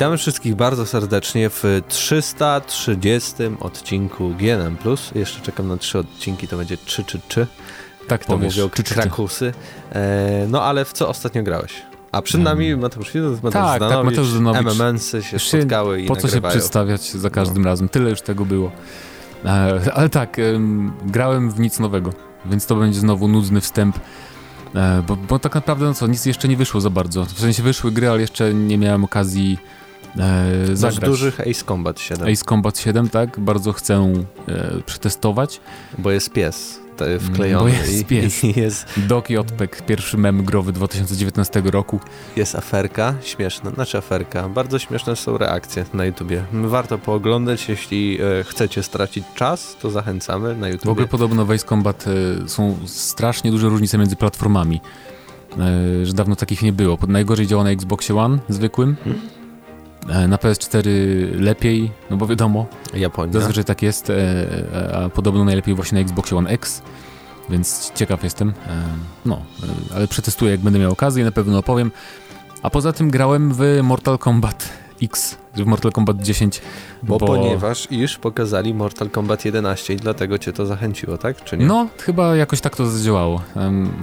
Witamy wszystkich bardzo serdecznie w 330 odcinku GNM Plus. Jeszcze czekam na 3 odcinki, to będzie 3. Tak to mówią krakusy. No ale w co ostatnio grałeś? A przed nami Mateusz Zdanowicz, MMN-sy się spotkały i po co nagrywają. Się przedstawiać za każdym razem, tyle już tego było. Ale tak, grałem w nic nowego, więc to będzie znowu nudny wstęp. Bo tak naprawdę, nic jeszcze nie wyszło za bardzo. W sensie wyszły gry, ale jeszcze nie miałem okazji zagrać. Masz dużych Ace Combat 7. Ace Combat 7, tak? Bardzo chcę przetestować. Bo jest pies wklejony. Bo jest pies. Jest... Doki Odpek, pierwszy mem growy 2019 roku. Jest aferka, śmieszna, bardzo śmieszne są reakcje na YouTubie. Warto pooglądać, jeśli chcecie stracić czas, to zachęcamy na YouTubie. W ogóle podobno w Ace Combat są strasznie duże różnice między platformami, że dawno takich nie było. Najgorzej działa na Xboxie One zwykłym, na PS4 lepiej, no bo wiadomo, Japonia. Zazwyczaj tak jest, a podobno najlepiej właśnie na Xboxie One X, więc ciekaw jestem, ale przetestuję, jak będę miał okazję, na pewno opowiem. A poza tym grałem w Mortal Kombat X, w Mortal Kombat 10. Bo ponieważ iż pokazali Mortal Kombat 11 i dlatego cię to zachęciło, tak? Czy nie? No, chyba jakoś tak to zadziałało.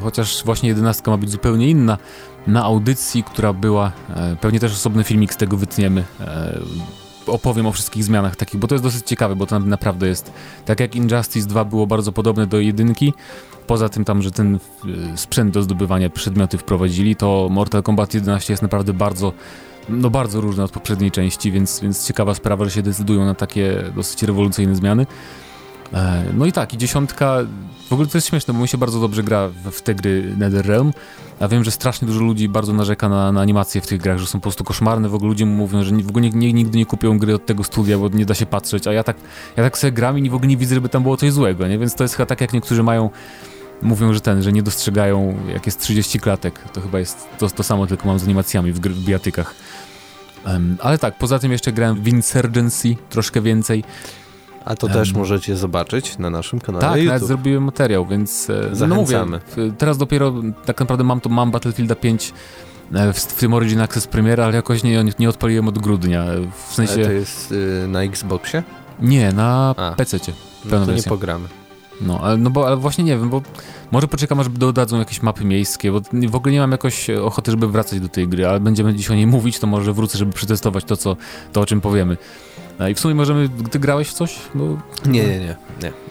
Chociaż właśnie 11 ma być zupełnie inna. Na audycji, która była, pewnie też osobny filmik z tego wytniemy, opowiem o wszystkich zmianach takich, bo to jest dosyć ciekawe, bo to naprawdę jest, tak jak Injustice 2 było bardzo podobne do jedynki, poza tym tam, że ten sprzęt do zdobywania przedmioty wprowadzili, to Mortal Kombat 11 jest naprawdę bardzo różne od poprzedniej części, więc ciekawa sprawa, że się decydują na takie dosyć rewolucyjne zmiany. No i tak, i 10, w ogóle to jest śmieszne, bo mi się bardzo dobrze gra w te gry Netherrealm, a wiem, że strasznie dużo ludzi bardzo narzeka na animacje w tych grach, że są po prostu koszmarne, w ogóle ludzie mówią, że w ogóle nigdy nie kupią gry od tego studia, bo nie da się patrzeć, a ja tak sobie gram i w ogóle nie widzę, żeby tam było coś złego, nie? Więc to jest chyba tak, jak niektórzy mówią, że nie dostrzegają, jak jest 30 klatek, to chyba jest to samo, tylko mam z animacjami w bijatykach. Ale tak, poza tym jeszcze grałem w Insurgency, troszkę więcej. A to też możecie zobaczyć na naszym kanale YouTube. Tak, nawet zrobiłem materiał, więc zachęcamy. No mówię, teraz dopiero tak naprawdę mam Battlefielda 5 w tym Origin Access Premier, ale jakoś nie odpaliłem od grudnia. W sensie... Ale to jest na Xboxie? Nie, na PC-cie. No to nie pogramy. No, ale właśnie nie wiem, bo może poczekam, aż dodadzą jakieś mapy miejskie, bo w ogóle nie mam jakoś ochoty, żeby wracać do tej gry, ale będziemy dziś o niej mówić, to może wrócę, żeby przetestować to o czym powiemy. I w sumie możemy... Ty grałeś w coś? Bo... Nie.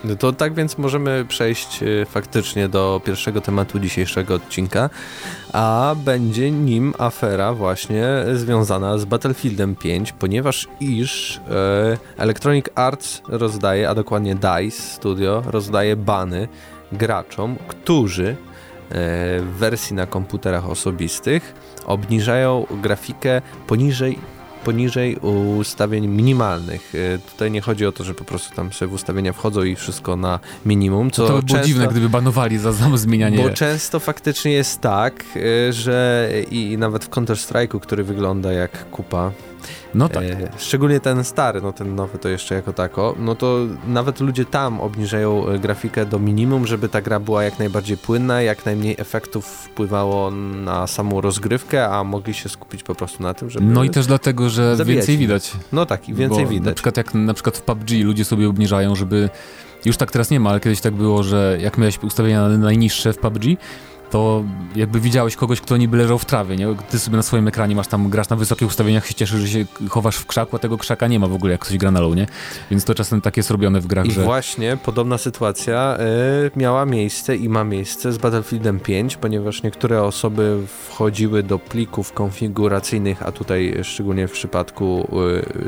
No to tak więc możemy przejść faktycznie do pierwszego tematu dzisiejszego odcinka, a będzie nim afera właśnie związana z Battlefieldem 5, ponieważ iż Electronic Arts rozdaje, a dokładnie DICE Studio rozdaje bany graczom, którzy w wersji na komputerach osobistych obniżają grafikę poniżej ustawień minimalnych. Tutaj nie chodzi o to, że po prostu tam sobie w ustawienia wchodzą i wszystko na minimum. Co to by było dziwne, gdyby banowali za zmienianie. Bo często faktycznie jest tak, że i nawet w Counter Strike'u, który wygląda jak kupa, no tak. Szczególnie ten stary, ten nowy to jeszcze jako tako, to nawet ludzie tam obniżają grafikę do minimum, żeby ta gra była jak najbardziej płynna, jak najmniej efektów wpływało na samą rozgrywkę, a mogli się skupić po prostu na tym, żeby... No i też dlatego, że więcej widać. No tak, i więcej widać. Na przykład w PUBG ludzie sobie obniżają, żeby... Już tak teraz nie ma, ale kiedyś tak było, że jak miałeś ustawienia najniższe w PUBG, to jakby widziałeś kogoś, kto niby leżał w trawie, nie? Ty sobie na swoim ekranie grasz na wysokich ustawieniach, się cieszysz, że się chowasz w krzaku, a tego krzaka nie ma w ogóle, jak ktoś gra na low, nie? Więc to czasem tak jest robione w grach, I że... właśnie podobna sytuacja miała miejsce i ma miejsce z Battlefieldem 5, ponieważ niektóre osoby wchodziły do plików konfiguracyjnych, a tutaj szczególnie w przypadku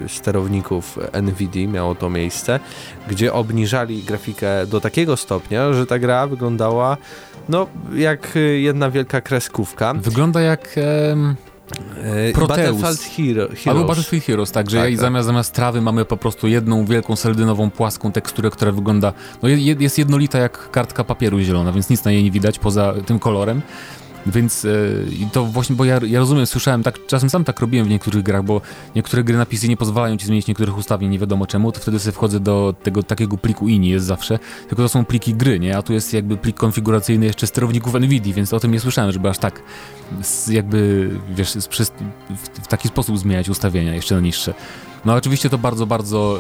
sterowników Nvidia miało to miejsce, gdzie obniżali grafikę do takiego stopnia, że ta gra wyglądała jak jedna wielka kreskówka. Wygląda jak Proteus. Battlefield Heroes. Albo Battlefield Heroes, tak. Zamiast trawy mamy po prostu jedną wielką seldynową płaską teksturę, która wygląda, jest jednolita jak kartka papieru zielona, więc nic na niej nie widać poza tym kolorem. Więc to właśnie, bo ja rozumiem, słyszałem, tak czasem sam tak robiłem w niektórych grach, bo niektóre gry na PC nie pozwalają ci zmienić niektórych ustawień, nie wiadomo czemu, to wtedy sobie wchodzę do tego takiego pliku INI jest zawsze, tylko to są pliki gry, nie? A tu jest jakby plik konfiguracyjny jeszcze sterowników Nvidii, więc o tym nie słyszałem, żeby aż tak jakby, wiesz, w taki sposób zmieniać ustawienia jeszcze na niższe. No oczywiście to bardzo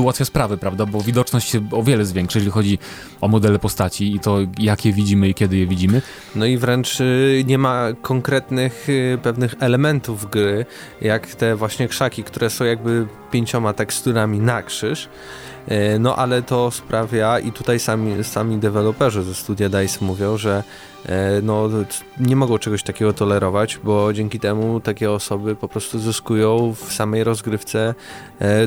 ułatwia sprawę, prawda, bo widoczność się o wiele zwiększa, jeżeli chodzi o modele postaci i to, jak je widzimy i kiedy je widzimy. No i wręcz nie ma konkretnych pewnych elementów gry, jak te właśnie krzaki, które są jakby 5 teksturami na krzyż. No ale to sprawia i tutaj sami deweloperzy ze studia DICE mówią, że no, nie mogą czegoś takiego tolerować, bo dzięki temu takie osoby po prostu zyskują w samej rozgrywce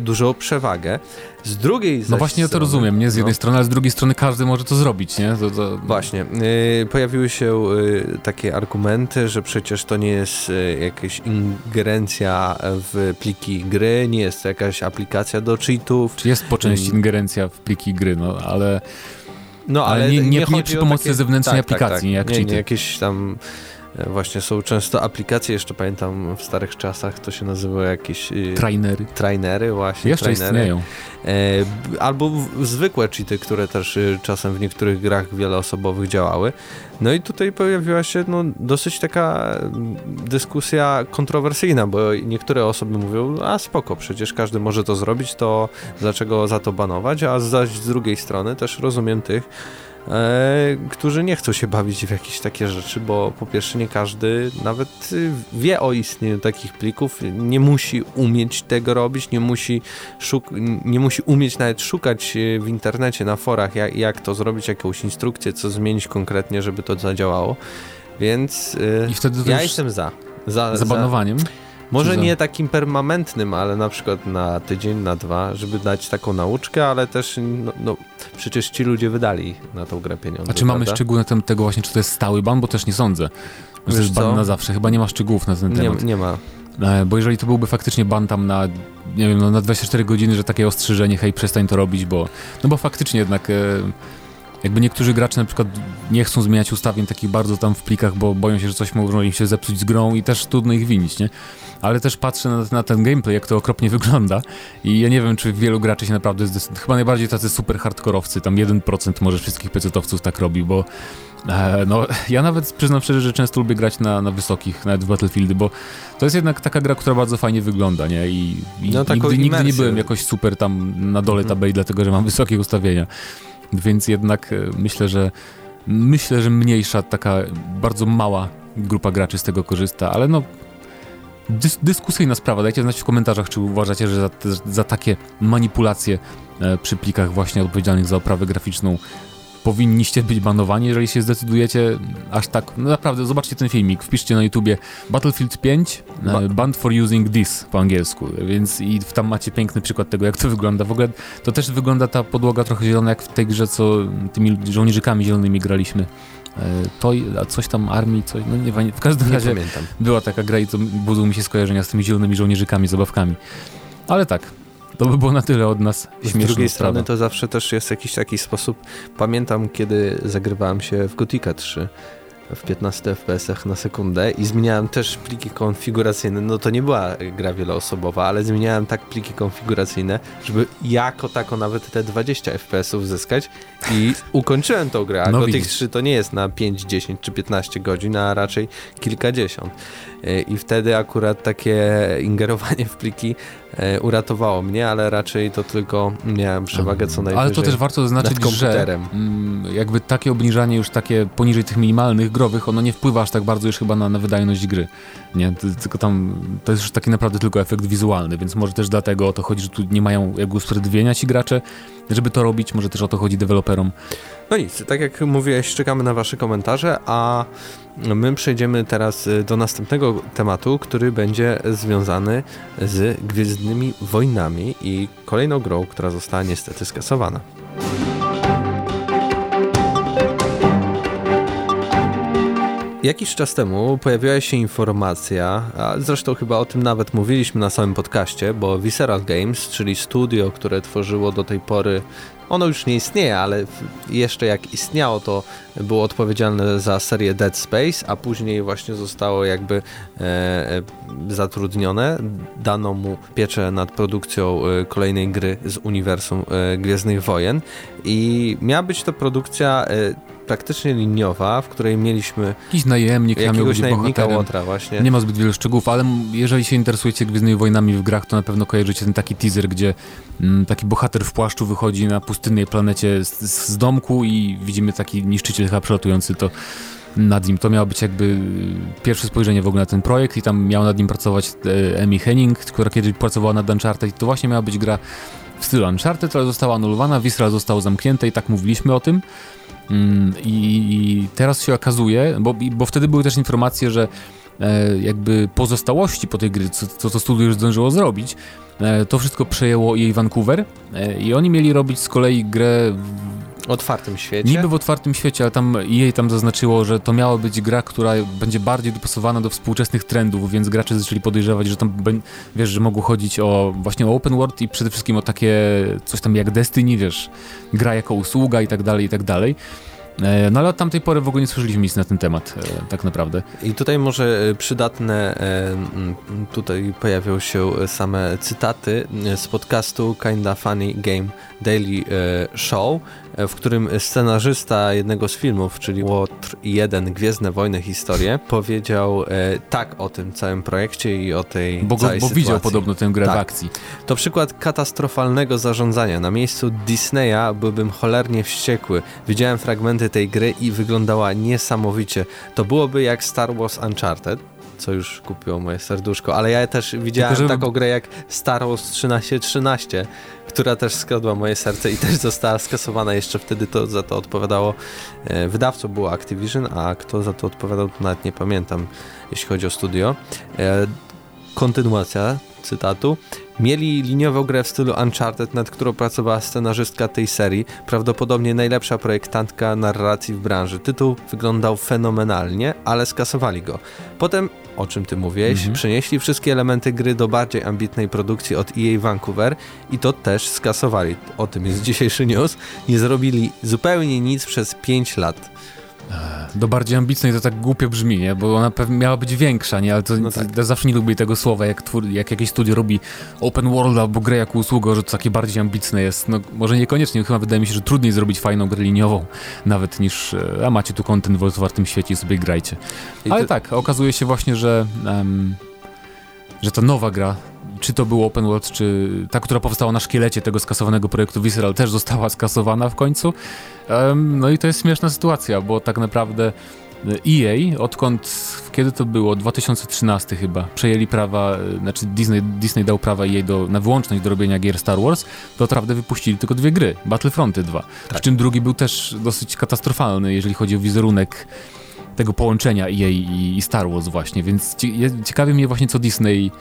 dużą przewagę. Z drugiej strony... No właśnie ja to rozumiem, nie? Z jednej strony, ale z drugiej strony każdy może to zrobić, nie? To... Właśnie. Pojawiły się takie argumenty, że przecież to nie jest jakaś ingerencja w pliki gry, nie jest to jakaś aplikacja do cheatów. Czy jest po części ingerencja w pliki gry, no ale... No, ale nie przy pomocy takie, zewnętrznej aplikacji, tak. Jak cheaty. Nie, jakieś tam właśnie są często aplikacje, jeszcze pamiętam w starych czasach to się nazywało jakieś... Trainery, właśnie. Jeszcze istnieją. Albo zwykłe cheaty, które też czasem w niektórych grach wieloosobowych działały. No i tutaj pojawiła się dosyć taka dyskusja kontrowersyjna, bo niektóre osoby mówią, a spoko, przecież każdy może to zrobić, to dlaczego za to banować, a zaś z drugiej strony też rozumiem tych, którzy nie chcą się bawić w jakieś takie rzeczy, bo po pierwsze nie każdy nawet wie o istnieniu takich plików, nie musi umieć tego robić, nie musi umieć nawet szukać w internecie, na forach, jak to zrobić, jakąś instrukcję, co zmienić konkretnie, żeby to zadziałało, więc i wtedy to ja jestem za banowaniem. Może nie takim permanentnym, ale na przykład na tydzień, na 2, żeby dać taką nauczkę, ale też przecież ci ludzie wydali na tą grę pieniądze. A czy mamy szczegóły na temat tego właśnie, czy to jest stały ban? Bo też nie sądzę. To jest ban na zawsze. Chyba nie ma szczegółów na ten temat. Nie ma. Bo jeżeli to byłby faktycznie ban tam na, nie wiem, na 24 godziny, że takie ostrzeżenie, hej, przestań to robić, bo... No bo faktycznie jednak... Jakby niektórzy gracze na przykład nie chcą zmieniać ustawień takich bardzo tam w plikach, bo boją się, że coś może im się zepsuć z grą i też trudno ich winić, nie? Ale też patrzę na ten gameplay, jak to okropnie wygląda i ja nie wiem, czy wielu graczy się naprawdę chyba najbardziej tacy super hardkorowcy, tam 1% może wszystkich pecetowców tak robi, bo ja nawet przyznam szczerze, że często lubię grać na wysokich, nawet w Battlefieldy, bo to jest jednak taka gra, która bardzo fajnie wygląda, nie? Nigdy nie byłem jakoś super tam na dole tabeli, dlatego że mam wysokie ustawienia. Więc jednak myślę, że mniejsza, taka bardzo mała grupa graczy z tego korzysta, ale dyskusyjna sprawa. Dajcie znać w komentarzach, czy uważacie, że za takie manipulacje przy plikach właśnie odpowiedzialnych za oprawę graficzną powinniście być banowani, jeżeli się zdecydujecie aż tak. No naprawdę, zobaczcie ten filmik, wpiszcie na YouTubie Battlefield 5 Banned for using this po angielsku, więc i tam macie piękny przykład tego, jak to wygląda. W ogóle to też wygląda ta podłoga trochę zielona, jak w tej grze, co tymi żołnierzykami zielonymi graliśmy. Coś tam armii, coś, no nie wiem, w każdym razie pamiętam. Była taka gra i to budzą mi się skojarzenia z tymi zielonymi żołnierzykami, zabawkami. Ale tak. To by było na tyle od nas. Z drugiej strony to zawsze też jest jakiś taki sposób. Pamiętam, kiedy zagrywałem się w Gothica 3 w 15 FPS-ach na sekundę i zmieniałem też pliki konfiguracyjne. No to nie była gra wieloosobowa, ale zmieniałem tak pliki konfiguracyjne, żeby jako tako nawet te 20 FPS-ów zyskać i ukończyłem tą grę. A Gothic 3 to nie jest na 5, 10 czy 15 godzin, a raczej kilkadziesiąt. I wtedy akurat takie ingerowanie w pliki uratowało mnie, ale raczej to tylko miałem przewagę co najwyżej. Ale to też warto zaznaczyć, że jakby takie obniżanie już takie poniżej tych minimalnych growych, ono nie wpływa aż tak bardzo już chyba na wydajność gry. Nie, tylko tam to jest już taki naprawdę tylko efekt wizualny, więc może też dlatego o to chodzi, że tu nie mają jakby usprawiedliwienia ci gracze, żeby to robić, może też o to chodzi deweloperom. No nic, tak jak mówiłeś, czekamy na wasze komentarze, a my przejdziemy teraz do następnego tematu, który będzie związany z Gwiezdnymi Wojnami i kolejną grą, która została niestety skasowana. Jakiś czas temu pojawiła się informacja, a zresztą chyba o tym nawet mówiliśmy na samym podcaście, bo Visceral Games, czyli studio, które tworzyło do tej pory, ono już nie istnieje, ale jeszcze jak istniało, to było odpowiedzialne za serię Dead Space, a później właśnie zostało jakby zatrudnione, dano mu pieczę nad produkcją kolejnej gry z uniwersum Gwiezdnych Wojen i miała być to produkcja praktycznie liniowa, w której mieliśmy jakiś najemnik, jakiegoś najemnika Łotra właśnie. Nie ma zbyt wielu szczegółów, ale jeżeli się interesujecie Gwiezdnymi Wojnami w grach, to na pewno kojarzycie ten taki teaser, gdzie taki bohater w płaszczu wychodzi na pustynnej planecie z domku i widzimy taki niszczyciel chyba przelatujący to nad nim. To miało być jakby pierwsze spojrzenie w ogóle na ten projekt i tam miał nad nim pracować Amy Henning, która kiedyś pracowała nad Uncharted i to właśnie miała być gra w stylu Uncharted, która została anulowana, Visceral zostało zamknięte i tak mówiliśmy o tym. I teraz się okazuje, bo wtedy były też informacje, że jakby pozostałości po tej gry, co to studio już zdążyło zrobić, to wszystko przejęło jej Vancouver i oni mieli robić z kolei grę w otwartym świecie. Niby w otwartym świecie, ale tam jej tam zaznaczyło, że to miała być gra, która będzie bardziej dopasowana do współczesnych trendów, więc gracze zaczęli podejrzewać, że tam wiesz, że mogło chodzić o właśnie o open world i przede wszystkim o takie coś tam jak Destiny, wiesz, gra jako usługa i tak dalej, i tak dalej. No ale od tamtej pory w ogóle nie słyszeliśmy nic na ten temat, tak naprawdę. I tutaj może przydatne, tutaj pojawią się same cytaty z podcastu Kinda Funny Game Daily Show, w którym scenarzysta jednego z filmów, czyli Łotr 1, Gwiezdne Wojny Historie, powiedział tak o tym całym projekcie i o tej całej sytuacji. Bo widział podobno tę grę w akcji. To przykład katastrofalnego zarządzania. Na miejscu Disneya byłbym cholernie wściekły. Widziałem fragmenty tej gry i wyglądała niesamowicie. To byłoby jak Star Wars Uncharted, co już kupiło moje serduszko, ale ja też widziałem taką grę jak Star Wars 1313, która też skradła moje serce i też została skasowana. Jeszcze wtedy to za to odpowiadało, wydawcą było Activision, a kto za to odpowiadał, to nawet nie pamiętam, jeśli chodzi o studio. Kontynuacja cytatu. Mieli liniową grę w stylu Uncharted, nad którą pracowała scenarzystka tej serii, prawdopodobnie najlepsza projektantka narracji w branży. Tytuł wyglądał fenomenalnie, ale skasowali go. Potem, o czym ty mówiłeś, przenieśli wszystkie elementy gry do bardziej ambitnej produkcji od EA Vancouver i to też skasowali. O tym jest dzisiejszy news. Nie zrobili zupełnie nic przez 5 lat. Do bardziej ambitnej to tak głupio brzmi, nie? Bo ona miała być większa, nie? Ale to, no tak. Ja zawsze nie lubię tego słowa, jak jakieś studio robi open world albo grę jako usługę, że to takie bardziej ambitne jest. No może niekoniecznie, chyba wydaje mi się, że trudniej zrobić fajną grę liniową nawet niż, a macie tu content w otwartym świecie i sobie grajcie. Ale tak, okazuje się właśnie, że ta nowa gra, czy to był open world, czy ta, która powstała na szkielecie tego skasowanego projektu Visceral, też została skasowana w końcu. No i to jest śmieszna sytuacja, bo tak naprawdę EA, kiedy to było? 2013 chyba, przejęli prawa, znaczy Disney dał prawa EA na wyłączność do robienia gier Star Wars, to naprawdę wypuścili tylko 2 gry, Battlefronty 2, tak. Przy czym drugi był też dosyć katastrofalny, jeżeli chodzi o wizerunek tego połączenia EA i Star Wars właśnie, więc ciekawi mnie właśnie co Disney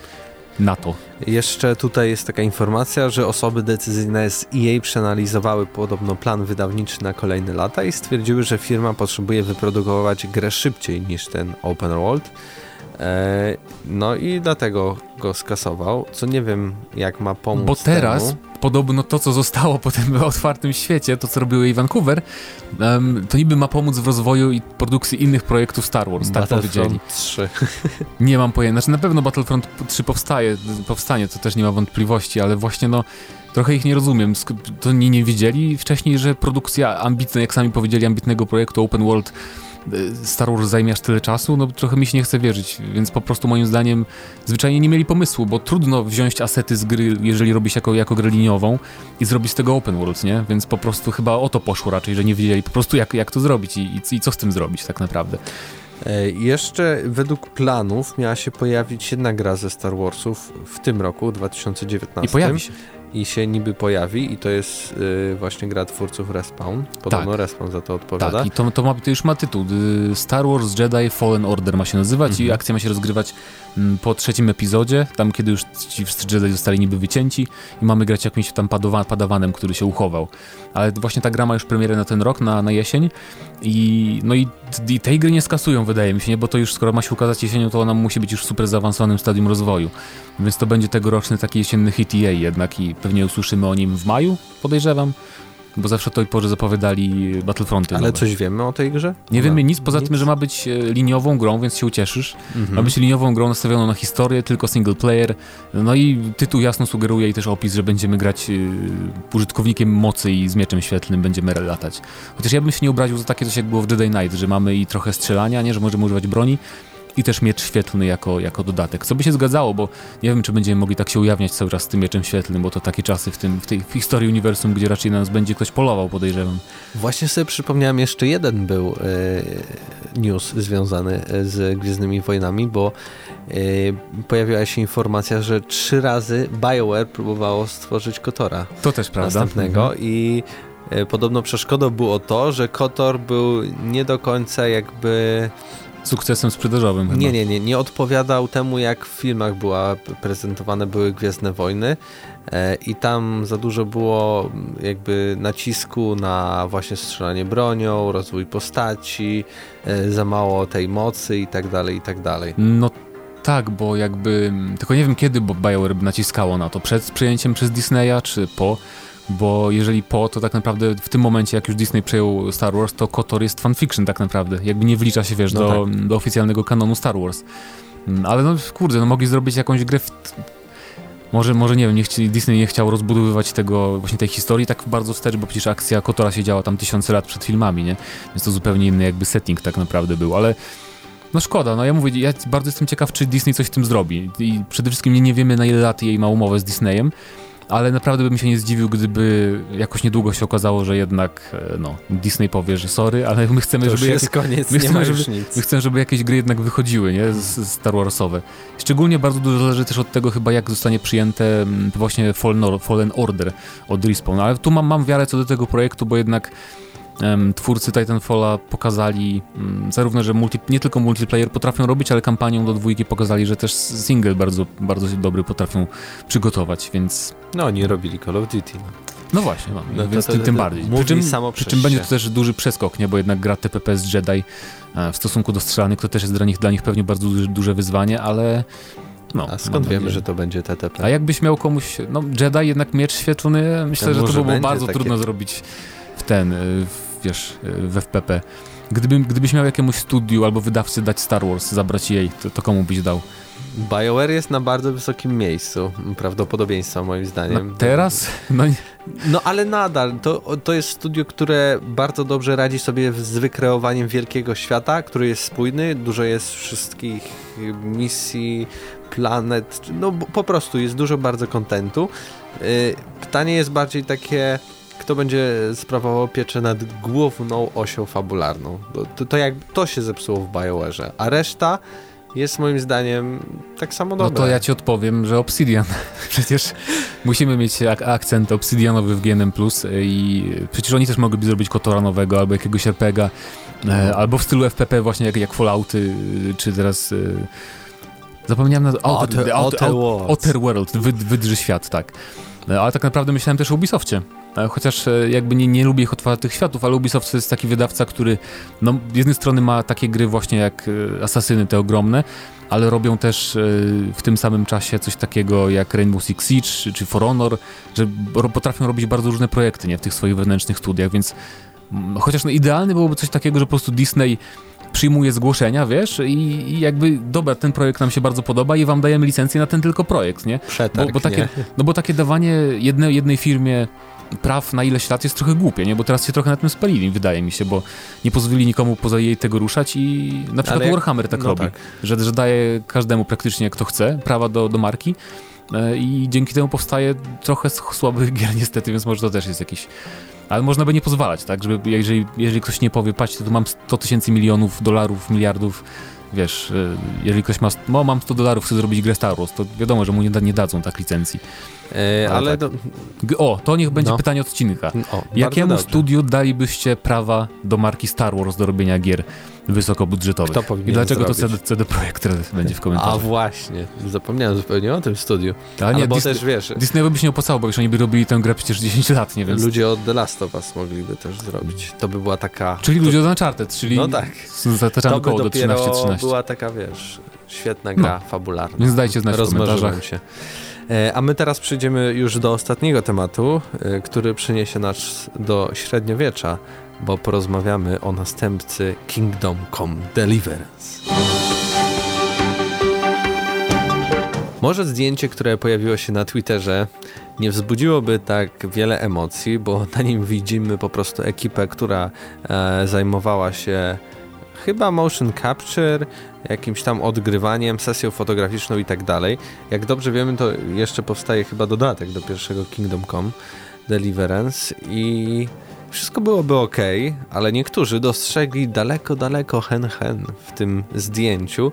na to. Jeszcze tutaj jest taka informacja, że osoby decyzyjne z EA przeanalizowały podobno plan wydawniczy na kolejne lata i stwierdziły, że firma potrzebuje wyprodukować grę szybciej niż ten open world. No i dlatego go skasował, co nie wiem jak ma pomóc. Bo teraz podobno to, co zostało po tym otwartym świecie, to co robiło jej Vancouver, to niby ma pomóc w rozwoju i produkcji innych projektów Star Wars, tak powiedzieli. Battlefront 3. Nie mam pojęcia, znaczy na pewno Battlefront 3 powstanie, to też nie ma wątpliwości, ale właśnie trochę ich nie rozumiem, to nie wiedzieli wcześniej, że produkcja ambitna, jak sami powiedzieli, ambitnego projektu open world Star Wars zajmie aż tyle czasu, trochę mi się nie chce wierzyć, więc po prostu moim zdaniem zwyczajnie nie mieli pomysłu, bo trudno wziąć asety z gry, jeżeli robi się jako grę liniową i zrobić z tego open world, nie? Więc po prostu chyba o to poszło raczej, że nie wiedzieli po prostu jak to zrobić i co z tym zrobić tak naprawdę. Jeszcze według planów miała się pojawić jedna gra ze Star Warsów w tym roku, 2019. I pojawi się. i się niby pojawi i to jest właśnie gra twórców Respawn. Podobno tak. Respawn za to odpowiada. Tak, i to już ma tytuł. Star Wars Jedi Fallen Order ma się nazywać i akcja ma się rozgrywać po trzecim epizodzie, tam kiedy już ci Jedi zostali niby wycięci i mamy grać jakimś tam padawanem, który się uchował. Ale właśnie ta gra ma już premierę na ten rok, na jesień i no i tej gry nie skasują, wydaje mi się, nie? Bo to już skoro ma się ukazać jesienią, to ona musi być już w super zaawansowanym stadium rozwoju. Więc to będzie tegoroczny taki jesienny hit EA jednak i pewnie usłyszymy o nim w maju, podejrzewam. Bo zawsze o tej porze zapowiadali Battlefronty. Ale nowe. Coś wiemy o tej grze? Nie wiemy nic, poza tym, że ma być liniową grą, więc się ucieszysz. Ma być liniową grą nastawioną na historię, tylko single player. No i tytuł jasno sugeruje i też opis, że będziemy grać użytkownikiem mocy i z mieczem świetlnym będziemy latać. Chociaż ja bym się nie obraził za takie coś jak było w Jedi Knight, że mamy i trochę strzelania, nie, że możemy używać broni i też miecz świetlny jako dodatek. Co by się zgadzało, bo nie wiem, czy będziemy mogli tak się ujawniać cały czas z tym mieczem świetlnym, bo to takie czasy w historii uniwersum, gdzie raczej na nas będzie ktoś polował, podejrzewam. Właśnie sobie przypomniałem, jeszcze jeden był news związany z Gwiezdnymi Wojnami, bo pojawiła się informacja, że 3 razy Bioware próbowało stworzyć Kotora. To też prawda. Następnego i podobno przeszkodą było to, że Kotor był nie do końca jakby... sukcesem sprzedażowym chyba. Nie odpowiadał temu, jak w filmach były prezentowane Gwiezdne Wojny i tam za dużo było jakby nacisku na właśnie strzelanie bronią, rozwój postaci, za mało tej mocy i tak dalej. No tak, bo jakby, tylko nie wiem kiedy BioWare naciskało na to, przed przyjęciem przez Disneya czy po, bo jeżeli po, to tak naprawdę w tym momencie, jak już Disney przejął Star Wars, to Kotor jest fanfiction tak naprawdę, jakby nie wlicza się, wiesz, do oficjalnego kanonu Star Wars. Ale mogli zrobić jakąś grę Może nie wiem, Disney nie chciał rozbudowywać tego, właśnie tej historii tak bardzo wstecz, bo przecież akcja Kotora się działa tam tysiące lat przed filmami, nie? Więc to zupełnie inny jakby setting tak naprawdę był, ale... No szkoda, ja bardzo jestem ciekaw, czy Disney coś w tym zrobi. I przede wszystkim nie wiemy, na ile lat jej ma umowę z Disneyem, ale naprawdę bym się nie zdziwił, gdyby jakoś niedługo się okazało, że jednak Disney powie, że sorry, ale my chcemy, żeby jakieś gry jednak wychodziły, nie? Star Warsowe. Szczególnie bardzo dużo zależy też od tego chyba, jak zostanie przyjęte właśnie Fallen Order od Respawn, ale tu mam wiarę co do tego projektu, bo jednak twórcy Titanfalla pokazali zarówno, że nie tylko multiplayer potrafią robić, ale kampanią do 2 pokazali, że też single bardzo, bardzo dobry potrafią przygotować, więc... oni robili Call of Duty. No właśnie, więc tym bardziej. Przy czym będzie to też duży przeskok, nie? Bo jednak gra TPP z Jedi w stosunku do strzelanych to też jest dla nich pewnie bardzo duże wyzwanie, ale... A skąd wiemy, że to będzie TTP? A jakbyś miał komuś... Jedi jednak miecz świetlny, myślę, że to było bardzo trudno zrobić... w FPP. Gdybyś miał jakiemuś studiu albo wydawcy dać Star Wars, zabrać jej, to komu byś dał? BioWare jest na bardzo wysokim miejscu, prawdopodobieństwa moim zdaniem. Teraz? Ale nadal, to jest studio, które bardzo dobrze radzi sobie z wykreowaniem wielkiego świata, który jest spójny, dużo jest wszystkich misji, planet, po prostu jest dużo bardzo kontentu. Pytanie jest bardziej takie... Kto będzie sprawował pieczę nad główną osią fabularną? To się zepsuło w BioWare'ze, a reszta jest moim zdaniem tak samo dobra. No to ja ci odpowiem, że Obsidian. Przecież musimy mieć akcent obsidianowy w GNM Plus i przecież oni też mogliby zrobić Kotora nowego albo jakiegoś RPGa, albo w stylu FPP właśnie jak Fallouty, czy teraz... Zapomniałem na Outer World, wydrży świat, tak. Ale tak naprawdę myślałem też o Ubisoftie. Chociaż jakby nie lubię ich otwartych światów, ale Ubisoft to jest taki wydawca, który z jednej strony ma takie gry właśnie jak Asasyny, te ogromne, ale robią też w tym samym czasie coś takiego jak Rainbow Six Siege czy For Honor, że potrafią robić bardzo różne projekty, nie, w tych swoich wewnętrznych studiach, więc chociaż idealne byłoby coś takiego, że po prostu Disney przyjmuje zgłoszenia, wiesz, i jakby dobra, ten projekt nam się bardzo podoba i wam dajemy licencję na ten tylko projekt, nie? Przetarg, bo takie dawanie jednej firmie praw na ileś lat jest trochę głupie, nie? Bo teraz się trochę na tym spalili, wydaje mi się, bo nie pozwolili nikomu poza jej tego ruszać i na przykład Warhammer tak robi, tak. Że daje każdemu praktycznie, kto chce, prawa do marki i dzięki temu powstaje trochę słabych gier niestety, więc może to też jest jakiś... Ale można by nie pozwalać, tak? Żeby jeżeli ktoś nie powie, patrz, to tu mam 100 tysięcy milionów, dolarów, miliardów, wiesz, jeżeli ktoś ma, no mam $100, chce zrobić grę Star Wars, to wiadomo, że mu nie dadzą tak licencji. Ale tak. O, to niech będzie pytanie odcinka. Jakiemu studiu dalibyście prawa do marki Star Wars do robienia gier wysokobudżetowych? I dlaczego zrobić? To CD Projekt będzie w komentarzu. A właśnie, zapomniałem zupełnie o tym studiu. Ale bo też wiesz... Disneyowi by się nie opłacało, bo już oni by robili tę grę przecież 10 lat, nie wiem. Ludzie od The Last of Us mogliby też zrobić. To by była taka... Czyli ludzie od Uncharted, czyli... No tak. Zataczamy koło do 13-13. Była taka, wiesz, świetna gra, fabularna. Więc dajcie znać w komentarzach. Się. A my teraz przejdziemy już do ostatniego tematu, który przyniesie nas do średniowiecza, bo porozmawiamy o następcy Kingdom Come Deliverance. Może zdjęcie, które pojawiło się na Twitterze, nie wzbudziłoby tak wiele emocji, bo na nim widzimy po prostu ekipę, która zajmowała się chyba motion capture, jakimś tam odgrywaniem, sesją fotograficzną i tak dalej. Jak dobrze wiemy, to jeszcze powstaje chyba dodatek do pierwszego Kingdom Come Deliverance i wszystko byłoby okej, ale niektórzy dostrzegli daleko hen w tym zdjęciu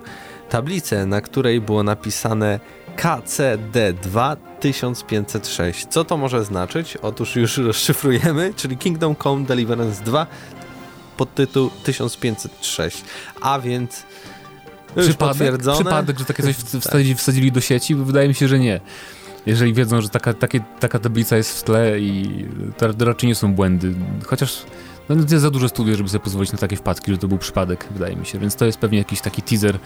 tablicę, na której było napisane KCD2 1506. Co to może znaczyć? Otóż już rozszyfrujemy, czyli Kingdom Come Deliverance 2 podtytuł 1506, a więc przypadek, że takie coś wsadzili do sieci? Wydaje mi się, że nie. Jeżeli wiedzą, że taka tablica jest w tle i to raczej nie są błędy, chociaż no, jest za dużo studiów, żeby sobie pozwolić na takie wpadki, że to był przypadek, wydaje mi się, więc to jest pewnie jakiś taki teaser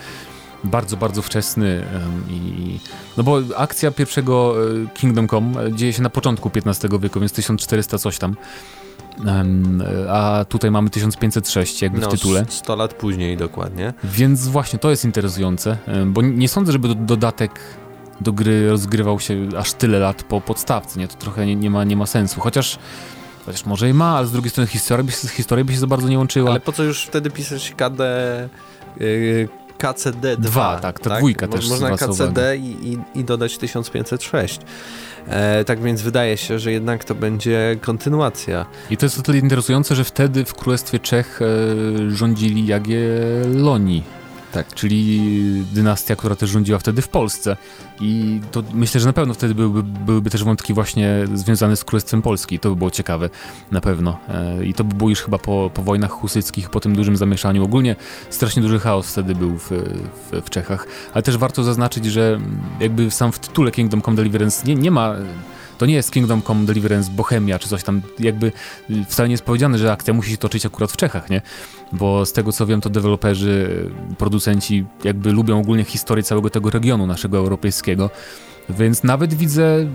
bardzo wczesny i no bo akcja pierwszego Kingdom Come dzieje się na początku XV wieku, więc 1400 coś tam. A tutaj mamy 1506 jakby w tytule. 100 lat później dokładnie. Więc właśnie to jest interesujące, bo nie sądzę, żeby dodatek do gry rozgrywał się aż tyle lat po podstawce, nie? To trochę nie ma sensu, chociaż może i ma, ale z drugiej strony historia by się za bardzo nie łączyła. Ale po co już wtedy pisać KCD2, tak, ta dwójka też. Można KCD i dodać 1506. Tak więc wydaje się, że jednak to będzie kontynuacja. I to jest o tyle interesujące, że wtedy w Królestwie Czech rządzili Jagielloni. Tak. Czyli dynastia, która też rządziła wtedy w Polsce. I to myślę, że na pewno wtedy byłyby też wątki właśnie związane z Królestwem Polski. To by było ciekawe, na pewno. I to by było już chyba po wojnach husyckich, po tym dużym zamieszaniu. Ogólnie strasznie duży chaos wtedy był w Czechach. Ale też warto zaznaczyć, że jakby sam w tytule Kingdom Come Deliverance nie ma... To nie jest Kingdom Come Deliverance Bohemia czy coś tam, jakby wcale nie jest powiedziane, że akcja musi się toczyć akurat w Czechach, nie? Bo z tego co wiem, to deweloperzy, producenci jakby lubią ogólnie historię całego tego regionu naszego europejskiego, więc nawet widzę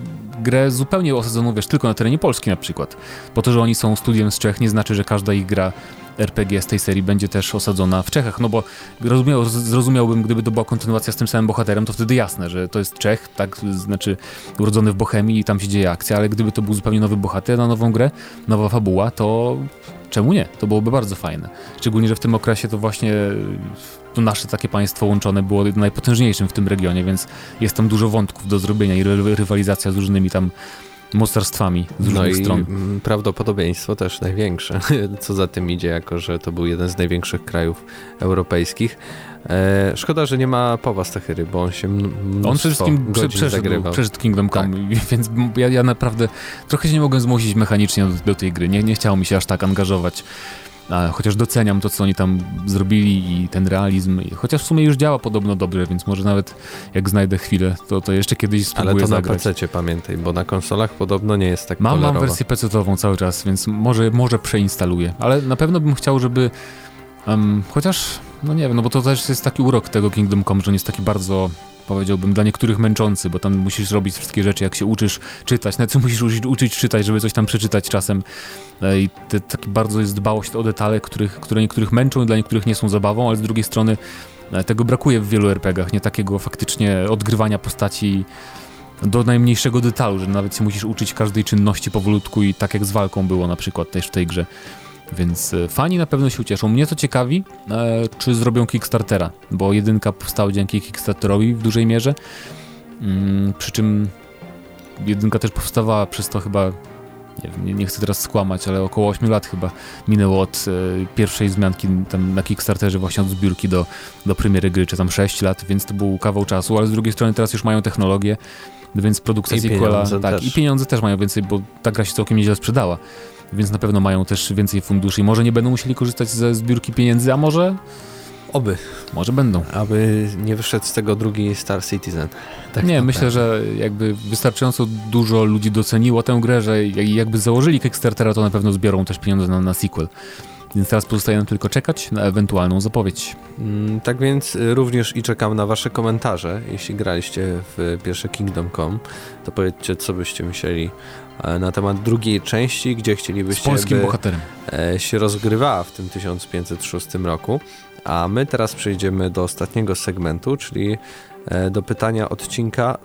grę zupełnie osadzoną, wiesz, tylko na terenie Polski na przykład. Po to, że oni są studiem z Czech, nie znaczy, że każda ich gra RPG z tej serii będzie też osadzona w Czechach, no bo zrozumiałbym, gdyby to była kontynuacja z tym samym bohaterem, to wtedy jasne, że to jest Czech, tak, znaczy urodzony w Bohemii i tam się dzieje akcja, ale gdyby to był zupełnie nowy bohater na nową grę, nowa fabuła, to czemu nie? To byłoby bardzo fajne. Szczególnie, że w tym okresie to właśnie to nasze takie państwo łączone było najpotężniejszym w tym regionie, więc jest tam dużo wątków do zrobienia i rywalizacja z różnymi tam mocarstwami z różnych stron. I prawdopodobieństwo też największe, co za tym idzie, jako że to był jeden z największych krajów europejskich. Szkoda, że nie ma Pawła Stachyry, bo on się on przede wszystkim przeszedł Kingdom Come, tak. Więc ja naprawdę trochę się nie mogłem zmusić mechanicznie do tej gry. Nie chciało mi się aż tak angażować. Chociaż doceniam to, co oni tam zrobili i ten realizm, chociaż w sumie już działa podobno dobrze, więc może nawet jak znajdę chwilę, to jeszcze kiedyś spróbuję zagrać. Ale to zagrać. Na PC pamiętaj, bo na konsolach podobno nie jest tak kolorowa. Mam wersję PC-tową cały czas, więc może przeinstaluję, ale na pewno bym chciał, żeby chociaż, no nie wiem, no bo to też jest taki urok tego Kingdom Come, że on jest taki bardzo, powiedziałbym, dla niektórych męczący, bo tam musisz robić wszystkie rzeczy, jak się uczysz czytać, nawet musisz uczyć czytać, żeby coś tam przeczytać czasem. I taki bardzo jest dbałość o detale, które niektórych męczą, dla niektórych nie są zabawą, ale z drugiej strony tego brakuje w wielu RPGach, nie takiego faktycznie odgrywania postaci do najmniejszego detalu, że nawet się musisz uczyć każdej czynności powolutku i tak jak z walką było na przykład też w tej grze. Więc fani na pewno się ucieszą. Mnie to ciekawi, czy zrobią Kickstartera, bo jedynka powstała dzięki Kickstarterowi w dużej mierze, przy czym jedynka też powstawała przez to chyba nie wiem, nie chcę teraz skłamać, ale około 8 lat chyba minęło od pierwszej wzmianki tam na Kickstarterze właśnie od zbiórki do premiery gry, czy tam 6 lat, więc to był kawał czasu, ale z drugiej strony teraz już mają technologię, więc produkcja sequela, tak, i pieniądze też mają więcej, bo ta gra się całkiem nieźle sprzedała, więc na pewno mają też więcej funduszy i może nie będą musieli korzystać ze zbiórki pieniędzy, a może... Oby. Może będą. Aby nie wyszedł z tego drugi Star Citizen. Tak nie, myślę, że jakby wystarczająco dużo ludzi doceniło tę grę, że jakby założyli Kickstartera, to na pewno zbiorą też pieniądze na sequel. Więc teraz pozostaje nam tylko czekać na ewentualną zapowiedź. Tak więc również i czekam na wasze komentarze. Jeśli graliście w pierwsze Kingdom Come, to powiedzcie, co byście myśleli na temat drugiej części, gdzie chcielibyście, z polskim bohaterem, się rozgrywała w tym 1506 roku. A my teraz przejdziemy do ostatniego segmentu, czyli do pytania odcinka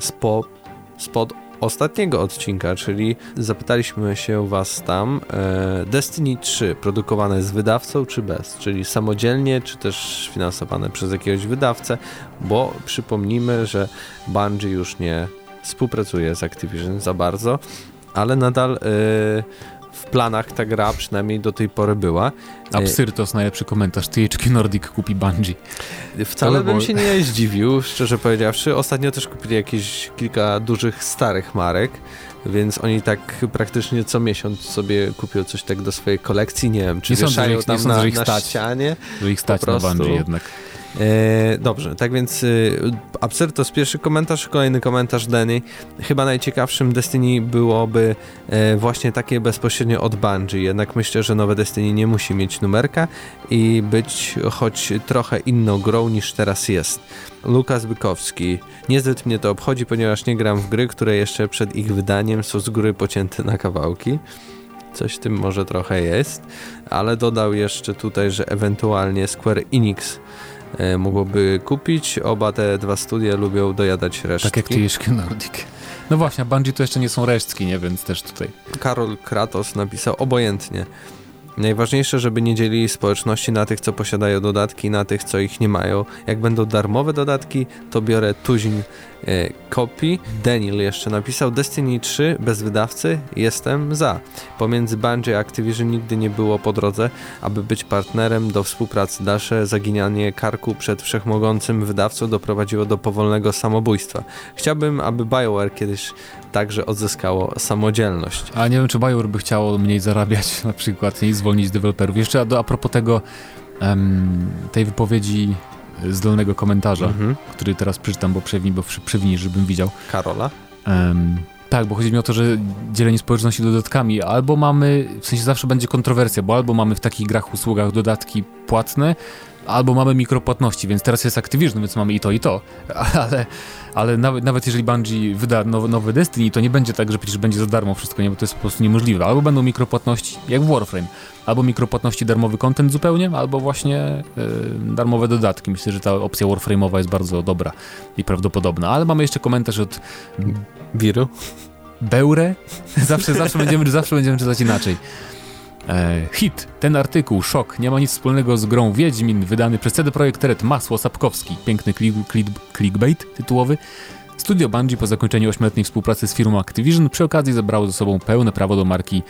spod ostatniego odcinka, czyli zapytaliśmy się was tam, Destiny 3 produkowane z wydawcą czy bez, czyli samodzielnie, czy też finansowane przez jakiegoś wydawcę, bo przypomnijmy, że Bungie już nie współpracuje z Activision za bardzo, ale nadal... w planach ta gra przynajmniej do tej pory była. Absyrtos, najlepszy komentarz. THQ Nordic kupi Bungie. Wcale bym się nie zdziwił, szczerze powiedziawszy. Ostatnio też kupili jakieś kilka dużych, starych marek, więc oni tak praktycznie co miesiąc sobie kupią coś tak do swojej kolekcji. Nie wiem, czy nie wieszają ich, tam nie na, ich na ścianie. Że ich stać na Bungie jednak. Dobrze, tak więc Absyrtos, pierwszy komentarz, kolejny komentarz Danny. Chyba najciekawszym Destiny byłoby właśnie takie bezpośrednio od Bungie, jednak myślę, że nowe Destiny nie musi mieć numerka i być choć trochę inną grą niż teraz jest. Lukas Bykowski. Niezbyt mnie to obchodzi, ponieważ nie gram w gry, które jeszcze przed ich wydaniem są z góry pocięte na kawałki. Coś w tym może trochę jest, ale dodał jeszcze tutaj, że ewentualnie Square Enix mogłoby kupić. Oba te dwa studia lubią dojadać resztki. Tak jak THQ Nordic. No właśnie, Bungie to jeszcze nie są resztki, nie? Więc też tutaj. Karol Kratos napisał obojętnie. Najważniejsze, żeby nie dzielili społeczności na tych, co posiadają dodatki, na tych, co ich nie mają. Jak będą darmowe dodatki, to biorę tuzin kopii. Daniel jeszcze napisał, Destiny 3 bez wydawcy jestem za. Pomiędzy Bungie a Activision nigdy nie było po drodze, aby być partnerem do współpracy. Dalsze zaginianie karku przed wszechmogącym wydawcą doprowadziło do powolnego samobójstwa. Chciałbym, aby Bioware kiedyś także odzyskało samodzielność. A nie wiem, czy Bioware by chciało mniej zarabiać na przykład i zwolnić deweloperów. Jeszcze a propos tego, tej wypowiedzi z dolnego komentarza, który teraz przeczytam, bo przewinij, żebym widział. Karola? Tak, bo chodzi mi o to, że dzielenie społeczności dodatkami, albo mamy, w sensie zawsze będzie kontrowersja, bo albo mamy w takich grach, usługach dodatki płatne, albo mamy mikropłatności, więc teraz jest Activision, więc mamy i to, ale nawet jeżeli Bungie wyda nowe Destiny, to nie będzie tak, że przecież będzie za darmo wszystko, nie, bo to jest po prostu niemożliwe. Albo będą mikropłatności, jak w Warframe, albo mikropłatności, darmowy content zupełnie, albo właśnie darmowe dodatki. Myślę, że ta opcja Warframe'owa jest bardzo dobra i prawdopodobna, ale mamy jeszcze komentarz od Biru. Beure? Zawsze będziemy czytać inaczej. Hit, ten artykuł, szok, nie ma nic wspólnego z grą Wiedźmin, wydany przez CD Projekt Red, masło Sapkowski, piękny clickbait tytułowy. Studio Bungie po zakończeniu 8-letniej współpracy z firmą Activision przy okazji zabrało ze sobą pełne prawo do marki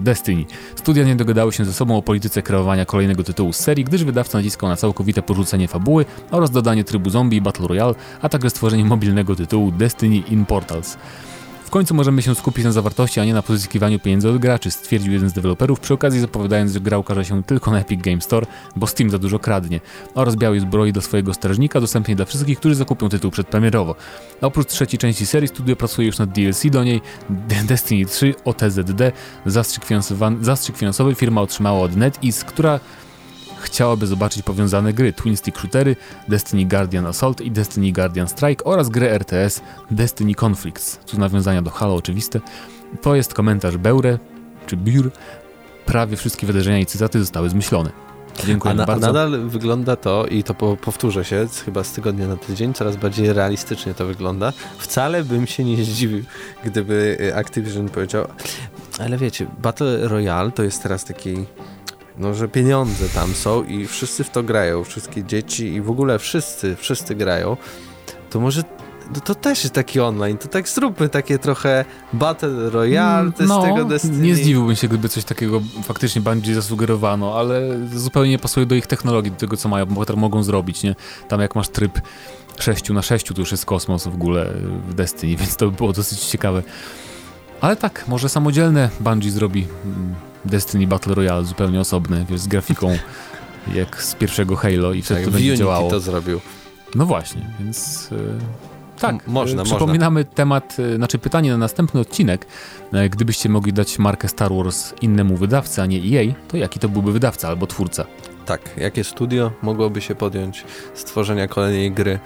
Destiny. Studia nie dogadały się ze sobą o polityce kreowania kolejnego tytułu z serii, gdyż wydawca naciskał na całkowite porzucenie fabuły oraz dodanie trybu zombie i Battle Royale, a także stworzenie mobilnego tytułu Destiny in Portals. W końcu możemy się skupić na zawartości, a nie na pozyskiwaniu pieniędzy od graczy, stwierdził jeden z deweloperów, przy okazji zapowiadając, że gra ukaże się tylko na Epic Game Store, bo Steam za dużo kradnie, oraz białej zbroi do swojego strażnika, dostępnej dla wszystkich, którzy zakupią tytuł przedpremierowo. A oprócz trzeciej części serii studio pracuje już nad DLC do niej, Destiny 3 OTZD. Zastrzyk finansowy firma otrzymała od NetEase, która chciałaby zobaczyć powiązane gry Twin Stick Shootery, Destiny Guardian Assault i Destiny Guardian Strike oraz grę RTS Destiny Conflicts. Tu nawiązania do Halo oczywiste. To jest komentarz Beure, czy Biur. Prawie wszystkie wydarzenia i cytaty zostały zmyślone. Dziękuję bardzo. Nadal wygląda to, i to powtórzę się, chyba z tygodnia na tydzień, coraz bardziej realistycznie to wygląda. Wcale bym się nie zdziwił, gdyby Activision powiedział, ale wiecie, Battle Royale to jest teraz taki... No, że pieniądze tam są i wszyscy w to grają, wszystkie dzieci i w ogóle wszyscy grają, to może to też jest taki online, to tak zróbmy takie trochę Battle Royale z tego Destiny. Nie zdziwiłbym się, gdyby coś takiego faktycznie Bungie zasugerowano, ale zupełnie nie pasuje do ich technologii, do tego co mają, bo mogą zrobić, nie? Tam jak masz tryb 6x6, to już jest kosmos w ogóle w Destiny, więc to by było dosyć ciekawe. Ale tak, może samodzielne Bungie zrobi Destiny Battle Royale zupełnie osobny, wiesz, z grafiką jak z pierwszego Halo i wtedy tak, to będzie działało. To zrobił. No właśnie, więc tak, przypominamy temat, znaczy pytanie na następny odcinek. Gdybyście mogli dać markę Star Wars innemu wydawcy, a nie EA, to jaki to byłby wydawca albo twórca? Tak, jakie studio mogłoby się podjąć stworzenia kolejnej gry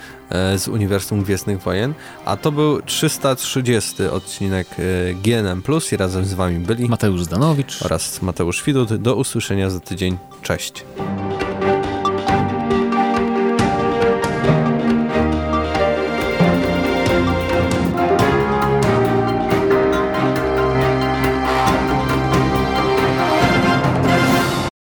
z uniwersum Gwiezdnych Wojen? A to był 330 odcinek GNM Plus i razem z wami byli Mateusz Zdanowicz oraz Mateusz Widut. Do usłyszenia za tydzień. Cześć.